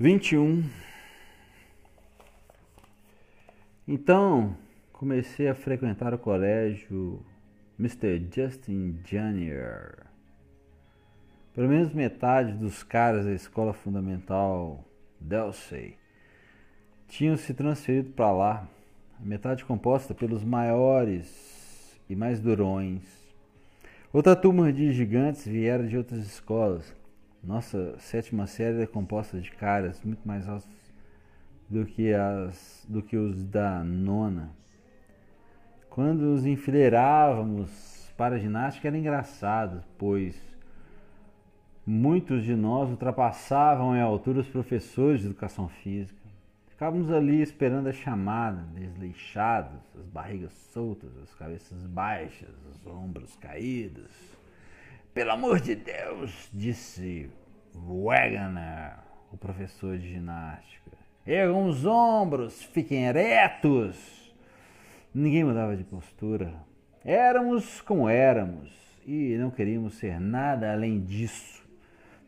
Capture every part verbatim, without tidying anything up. vinte e um. Então, comecei a frequentar o colégio mister Justin júnior Pelo menos metade dos caras da escola fundamental Delsey tinham se transferido para lá, a metade composta pelos maiores e mais durões. Outra turma de gigantes vieram de outras escolas. Nossa sétima série é composta de caras muito mais altos do que, as, do que os da nona. Quando nos enfileirávamos para a ginástica era engraçado, pois muitos de nós ultrapassavam em altura os professores de educação física. Ficávamos ali esperando a chamada, desleixados, as barrigas soltas, as cabeças baixas, os ombros caídos. Pelo amor de Deus, disse Wagner, o professor de ginástica. Ergam os ombros, fiquem eretos. Ninguém mudava de postura. Éramos como éramos e não queríamos ser nada além disso.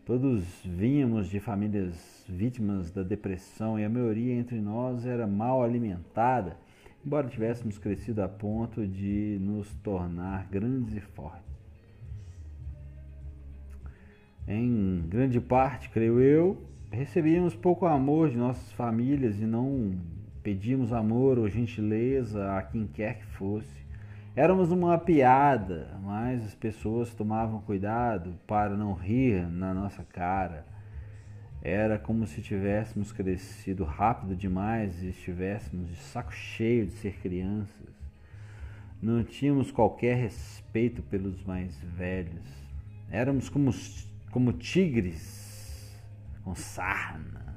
Todos vínhamos de famílias vítimas da depressão e a maioria entre nós era mal alimentada, embora tivéssemos crescido a ponto de nos tornar grandes e fortes. Em grande parte, creio eu, recebíamos pouco amor de nossas famílias e não pedíamos amor ou gentileza a quem quer que fosse. Éramos uma piada, mas as pessoas tomavam cuidado para não rir na nossa cara. Era como se tivéssemos crescido rápido demais e estivéssemos de saco cheio de ser crianças. Não tínhamos qualquer respeito pelos mais velhos. Éramos como, como tigres com sarna.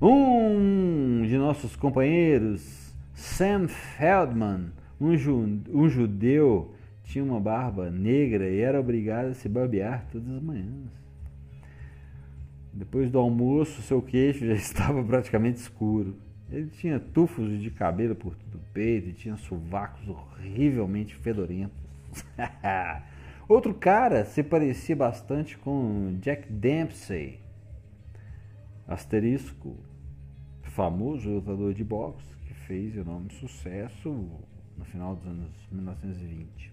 Um de nossos companheiros, Sam Feldman, um, ju- um judeu, tinha uma barba negra e era obrigado a se barbear todas as manhãs. Depois do almoço, seu queixo já estava praticamente escuro. Ele tinha tufos de cabelo por todo o peito e tinha sovacos horrivelmente fedorentos. Outro cara se parecia bastante com Jack Dempsey, asterisco, famoso lutador de boxe, fez enorme sucesso no final dos anos mil novecentos e vinte.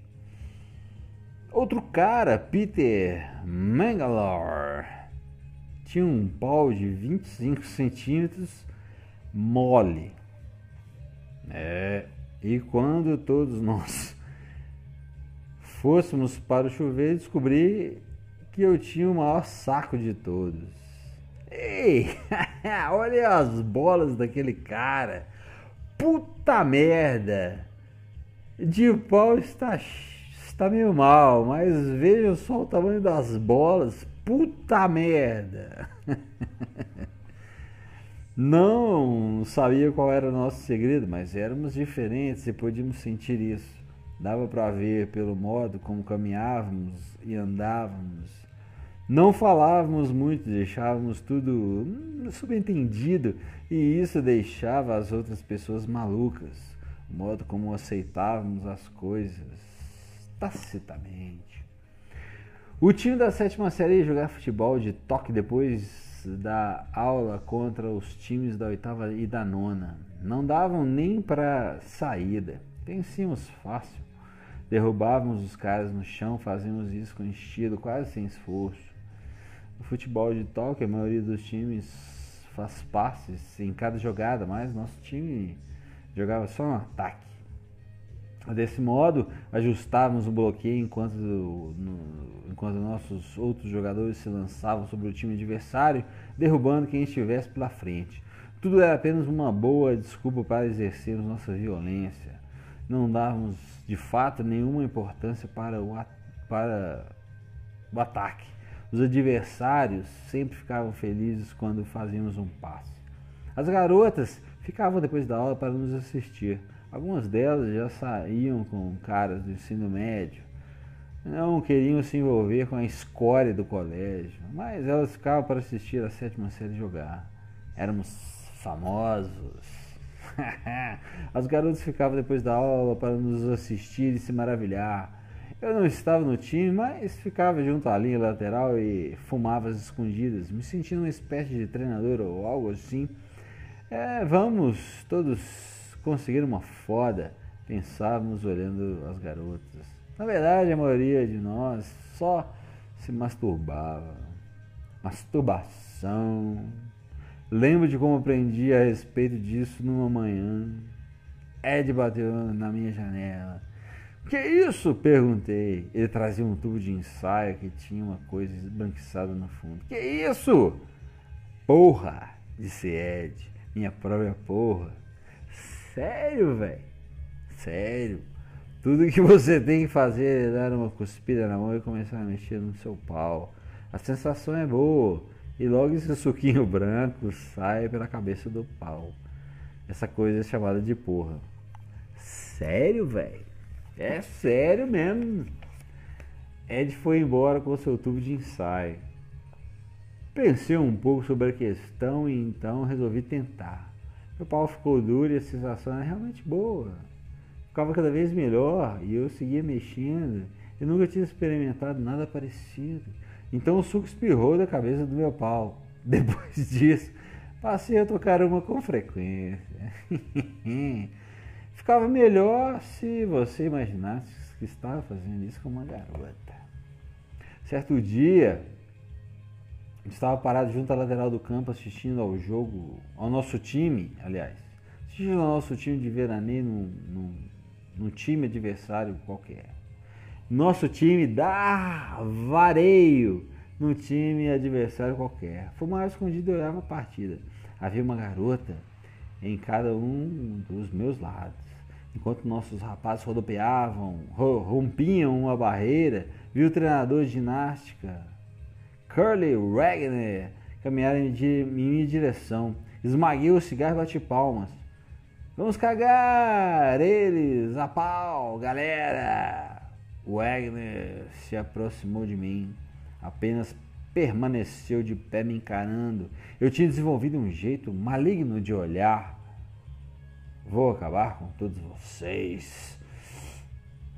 Outro cara, Peter Mangalore, tinha um pau de vinte e cinco centímetros mole. É, e quando todos nós fôssemos para o chuveiro, descobri que eu tinha o maior saco de todos. Ei, olha as bolas daquele cara! Puta merda! De pau está, está meio mal, mas vejam só o tamanho das bolas. Puta merda! Não sabia qual era o nosso segredo, mas éramos diferentes e podíamos sentir isso. Dava para ver pelo modo como caminhávamos e andávamos. Não falávamos muito, deixávamos tudo subentendido e isso deixava as outras pessoas malucas, o modo como aceitávamos as coisas tacitamente. O time da sétima série ia jogar futebol de toque depois da aula contra os times da oitava e da nona. Não davam nem para saída, vencíamos fácil. Derrubávamos os caras no chão, fazíamos isso com estilo, quase sem esforço. No futebol de toque, a maioria dos times faz passes em cada jogada, mas nosso time jogava só no ataque. Desse modo, ajustávamos o bloqueio enquanto, no, enquanto nossos outros jogadores se lançavam sobre o time adversário, derrubando quem estivesse pela frente. Tudo era apenas uma boa desculpa para exercermos nossa violência. Não dávamos, de fato, nenhuma importância para o, at- para o ataque. Os adversários sempre ficavam felizes quando fazíamos um passe. As garotas ficavam depois da aula para nos assistir. Algumas delas já saíam com caras do ensino médio. Não queriam se envolver com a escória do colégio, mas elas ficavam para assistir a sétima série jogar. Éramos famosos. As garotas ficavam depois da aula para nos assistir e se maravilhar. Eu não estava no time, mas ficava junto à linha lateral e fumava às escondidas, me sentindo uma espécie de treinador ou algo assim. É, vamos todos conseguir uma foda, pensávamos olhando as garotas. Na verdade, a maioria de nós só se masturbava. Masturbação. Lembro de como aprendi a respeito disso numa manhã. Ed bateu na minha janela. Que isso? Perguntei. Ele trazia um tubo de ensaio que tinha uma coisa esbranquiçada no fundo. Que isso? Porra, disse Ed. Minha própria porra. Sério, velho? Sério. Tudo que você tem que fazer é dar uma cuspida na mão e começar a mexer no seu pau. A sensação é boa. E logo esse suquinho branco sai pela cabeça do pau. Essa coisa é chamada de porra. Sério, velho? É sério mesmo. Ed foi embora com seu tubo de ensaio. Pensei um pouco sobre a questão e então resolvi tentar. Meu pau ficou duro e a sensação era realmente boa. Ficava cada vez melhor e eu seguia mexendo. Eu nunca tinha experimentado nada parecido. Então o suco espirrou da cabeça do meu pau. Depois disso, passei a tocar uma com frequência. Ficava melhor se você imaginasse que estava fazendo isso com uma garota. Certo dia, estava parado junto à lateral do campo assistindo ao jogo, ao nosso time, aliás. Assistindo ao nosso time de veraneio num, num, num time adversário qualquer. Nosso time dá vareio num time adversário qualquer. Fumava escondido e olhava a partida. Havia uma garota em cada um dos meus lados. Enquanto nossos rapazes rodopiavam, rompiam uma barreira, vi o treinador de ginástica, Curly Regner, caminhar em minha direção. Esmaguei o cigarro e bati palmas. Vamos cagar eles a pau, galera! O Wagner se aproximou de mim, apenas permaneceu de pé me encarando. Eu tinha desenvolvido um jeito maligno de olhar. Vou acabar com todos vocês,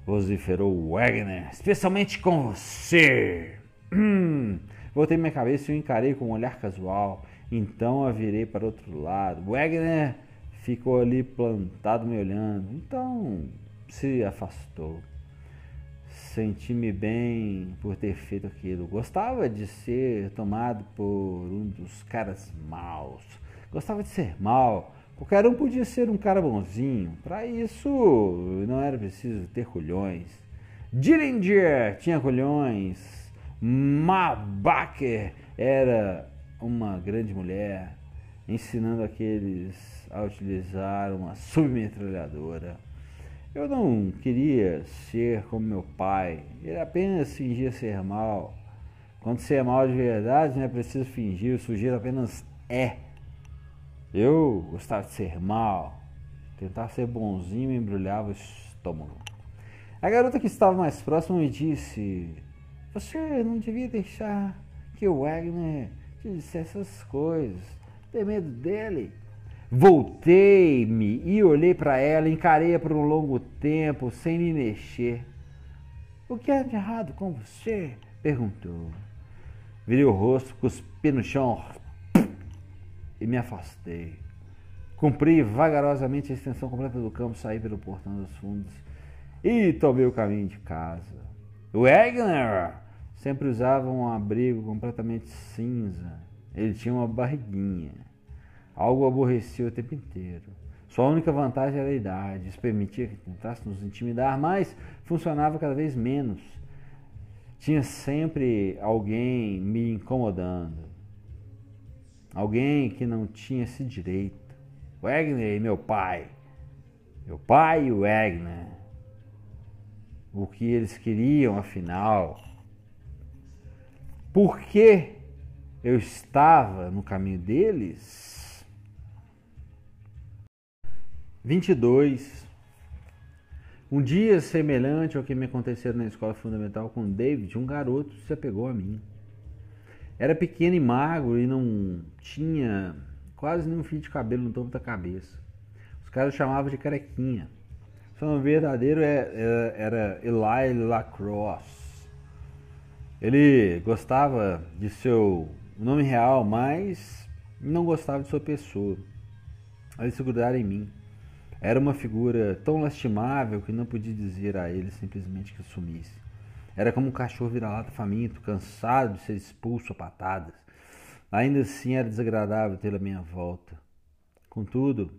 vociferou o Wagner, especialmente com você. Hum. Voltei minha cabeça e o encarei com um olhar casual, então a virei para o outro lado. O Wagner ficou ali plantado me olhando, então se afastou. Senti-me bem por ter feito aquilo. Gostava de ser tomado por um dos caras maus. Gostava de ser mau. Qualquer um podia ser um cara bonzinho. Para isso, não era preciso ter colhões. Dillinger tinha colhões. Ma Barker era uma grande mulher, ensinando aqueles a utilizar uma submetralhadora. Eu não queria ser como meu pai, ele apenas fingia ser mal. Quando você é mal de verdade, não é preciso fingir, o sujeito apenas é. Eu gostava de ser mal, tentar ser bonzinho me embrulhava o estômago. A garota que estava mais próxima me disse, você não devia deixar que o Wagner te dissesse essas coisas, ter medo dele. Voltei-me e olhei para ela, encarei-a por um longo tempo, sem me mexer. O que há de errado com você? Perguntou. Virei o rosto, cuspi no chão e me afastei. Cumpri vagarosamente a extensão completa do campo, saí pelo portão dos fundos e tomei o caminho de casa. O Wagner sempre usava um abrigo completamente cinza. Ele tinha uma barriguinha. Algo aborrecia o tempo inteiro. Sua única vantagem era a idade. Isso permitia que tentasse nos intimidar, mas funcionava cada vez menos. Tinha sempre alguém me incomodando. Alguém que não tinha esse direito. Wagner e meu pai. Meu pai e o Wagner. O que eles queriam, afinal? Por que eu estava no caminho deles? vinte e dois. Um dia semelhante ao que me aconteceu na escola fundamental com David, um garoto se apegou a mim. Era pequeno e magro e não tinha quase nenhum fio de cabelo no topo da cabeça. Os caras chamavam de carequinha. Seu nome verdadeiro era Eli Lacrosse. Ele gostava de seu nome real, mas não gostava de sua pessoa. Eles se grudaram em mim. Era uma figura tão lastimável que não podia dizer a ele simplesmente que sumisse. Era como um cachorro vira-lata faminto, cansado de ser expulso a patadas. Ainda assim era desagradável tê-lo à minha volta. Contudo,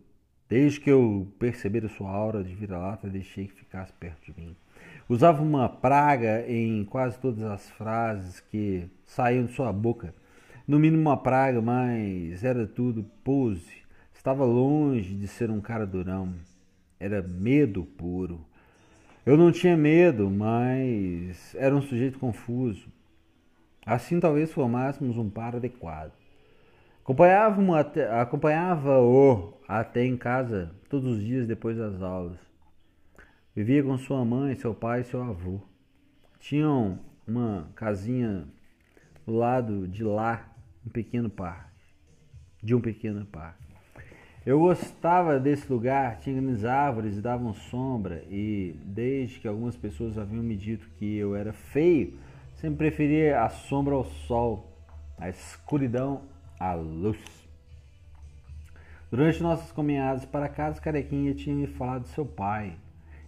desde que eu percebera sua aura de vira-lata, deixei que ficasse perto de mim. Usava uma praga em quase todas as frases que saíam de sua boca. No mínimo uma praga, mas era tudo pose. Estava longe de ser um cara durão. Era medo puro. Eu não tinha medo, mas era um sujeito confuso. Assim talvez formássemos um par adequado. Acompanhava-o até, acompanhava-o até em casa todos os dias depois das aulas. Vivia com sua mãe, seu pai e seu avô. Tinham uma casinha do lado de lá, um pequeno parque, de um pequeno parque. Eu gostava desse lugar, tinha grandes árvores e davam sombra, e desde que algumas pessoas haviam me dito que eu era feio, sempre preferia a sombra ao sol, a escuridão à luz. Durante nossas caminhadas para casa, Carequinha tinha me falado de seu pai.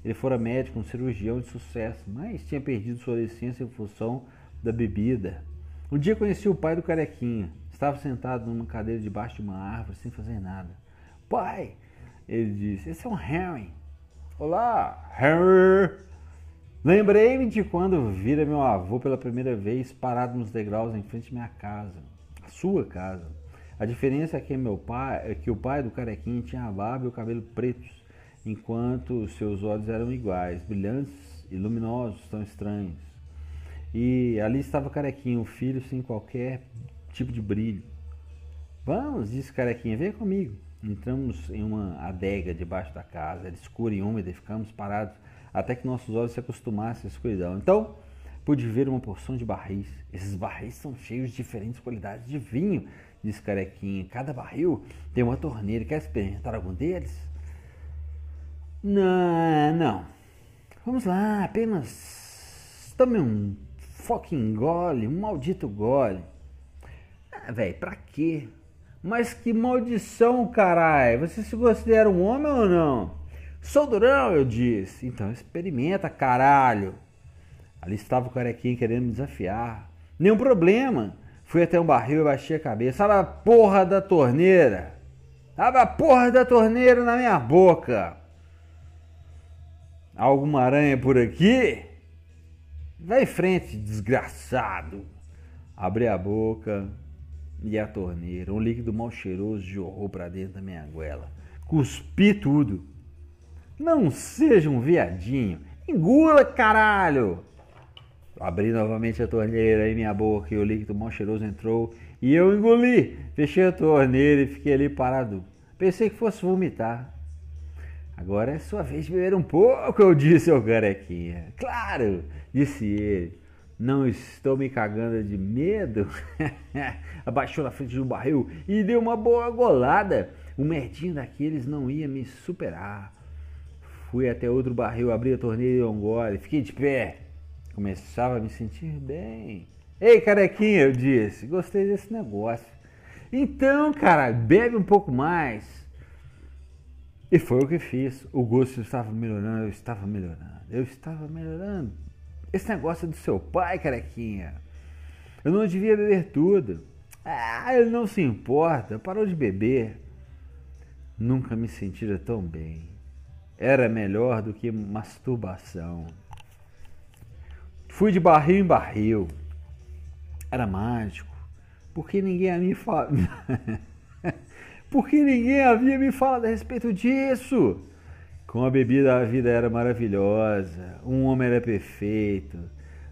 Ele fora médico, um cirurgião de sucesso, mas tinha perdido sua licença em função da bebida. Um dia conheci o pai do Carequinha. Estava sentado numa cadeira debaixo de uma árvore, sem fazer nada. Pai, ele disse, esse é um Henry. Olá, Henry. Lembrei-me de quando vira meu avô pela primeira vez parado nos degraus em frente à minha casa, a sua casa. A diferença é que, meu pai, é que o pai do Carequinho tinha a barba e o cabelo pretos, enquanto seus olhos eram iguais, brilhantes e luminosos, tão estranhos. E ali estava Carequinho, o filho sem qualquer tipo de brilho. Vamos, disse Carequinha, vem comigo. Entramos em uma adega debaixo da casa, era escura e úmida, e ficamos parados até que nossos olhos se acostumassem à escuridão. Então, pude ver uma porção de barris. Esses barris são cheios de diferentes qualidades de vinho, disse Carequinha. Cada barril tem uma torneira. Quer experimentar algum deles? Não, não. Vamos lá, apenas tome um fucking gole, um maldito gole. Ah, velho, pra quê? Mas que maldição, caralho! Você se considera um homem ou não? Sou durão, eu disse. Então experimenta, caralho! Ali estava o Carequinho querendo me desafiar. Nenhum problema. Fui até um barril e baixei a cabeça. Abre a porra da torneira! Abre a porra da torneira na minha boca! Há alguma aranha por aqui? Vai em frente, desgraçado! Abri a boca e a torneira, um líquido mal cheiroso jorrou para dentro da minha goela. Cuspi tudo. Não seja um viadinho. Engula, caralho! Abri novamente a torneira em minha boca e o líquido mal cheiroso entrou e eu engoli. Fechei a torneira e fiquei ali parado. Pensei que fosse vomitar. Agora é sua vez de beber um pouco, eu disse ao Carequinha. Claro, disse ele. Não estou me cagando de medo. Abaixou na frente do barril e deu uma boa golada. O merdinho daqueles não ia me superar. Fui até outro barril, abri a torneira e dei um gole. Fiquei de pé. Começava a me sentir bem. Ei, Carequinha, eu disse. Gostei desse negócio. Então, cara, bebe um pouco mais. E foi o que fiz. O gosto estava melhorando, eu estava melhorando, eu estava melhorando. Esse negócio é do seu pai, Carequinha. Eu não devia beber tudo. Ah, ele não se importa. Parou de beber. Nunca me sentira tão bem. Era melhor do que masturbação. Fui de barril em barril. Era mágico. Porque ninguém havia me falado. Porque ninguém havia me falado a respeito disso. Com a bebida a vida era maravilhosa, um homem era perfeito,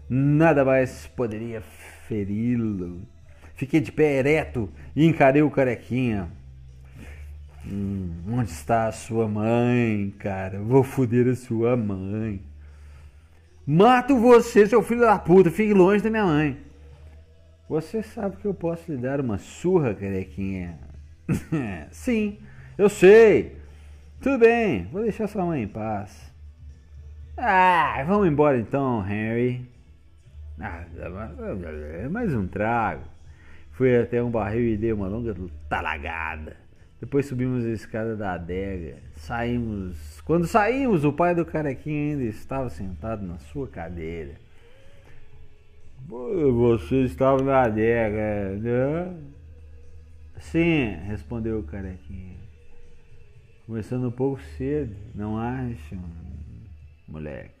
nada mais poderia feri-lo. Fiquei de pé ereto e encarei o Carequinha. Hum, onde está a sua mãe, cara? Vou foder a sua mãe. Mato você, seu filho da puta, fique longe da minha mãe. Você sabe que eu posso lhe dar uma surra, Carequinha? Sim, eu sei. Tudo bem, vou deixar sua mãe em paz. Ah, vamos embora então, Henry. Ah, mais um trago. Fui até um barril e dei uma longa talagada. Depois subimos a escada da adega. Saímos. Quando saímos, o pai do carequinha ainda estava sentado na sua cadeira. Você estava na adega, né? Sim, respondeu o carequinha. Começando um pouco cedo, não acham, moleques?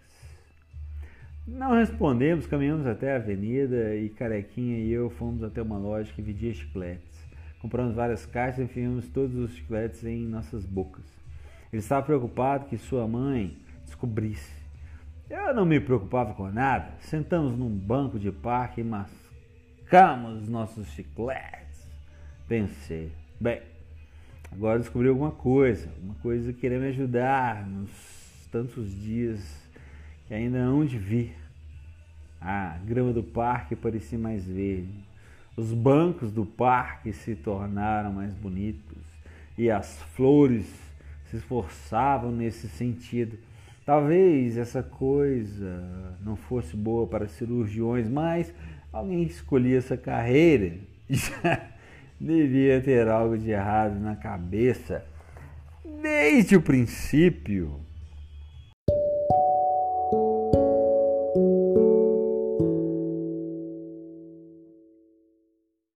Não respondemos, caminhamos até a avenida e carequinha e eu fomos até uma loja que vendia chicletes. Compramos várias caixas e enfiamos todos os chicletes em nossas bocas. Ele estava preocupado que sua mãe descobrisse. Eu não me preocupava com nada. Sentamos num banco de parque e mascamos nossos chicletes. Pensei, bem, agora descobri alguma coisa. Uma coisa que queria me ajudar nos tantos dias que ainda hão de vir. A grama do parque parecia mais verde. Os bancos do parque se tornaram mais bonitos e as flores se esforçavam nesse sentido. Talvez essa coisa não fosse boa para cirurgiões, mas alguém que escolhia essa carreira já devia ter algo de errado na cabeça desde o princípio.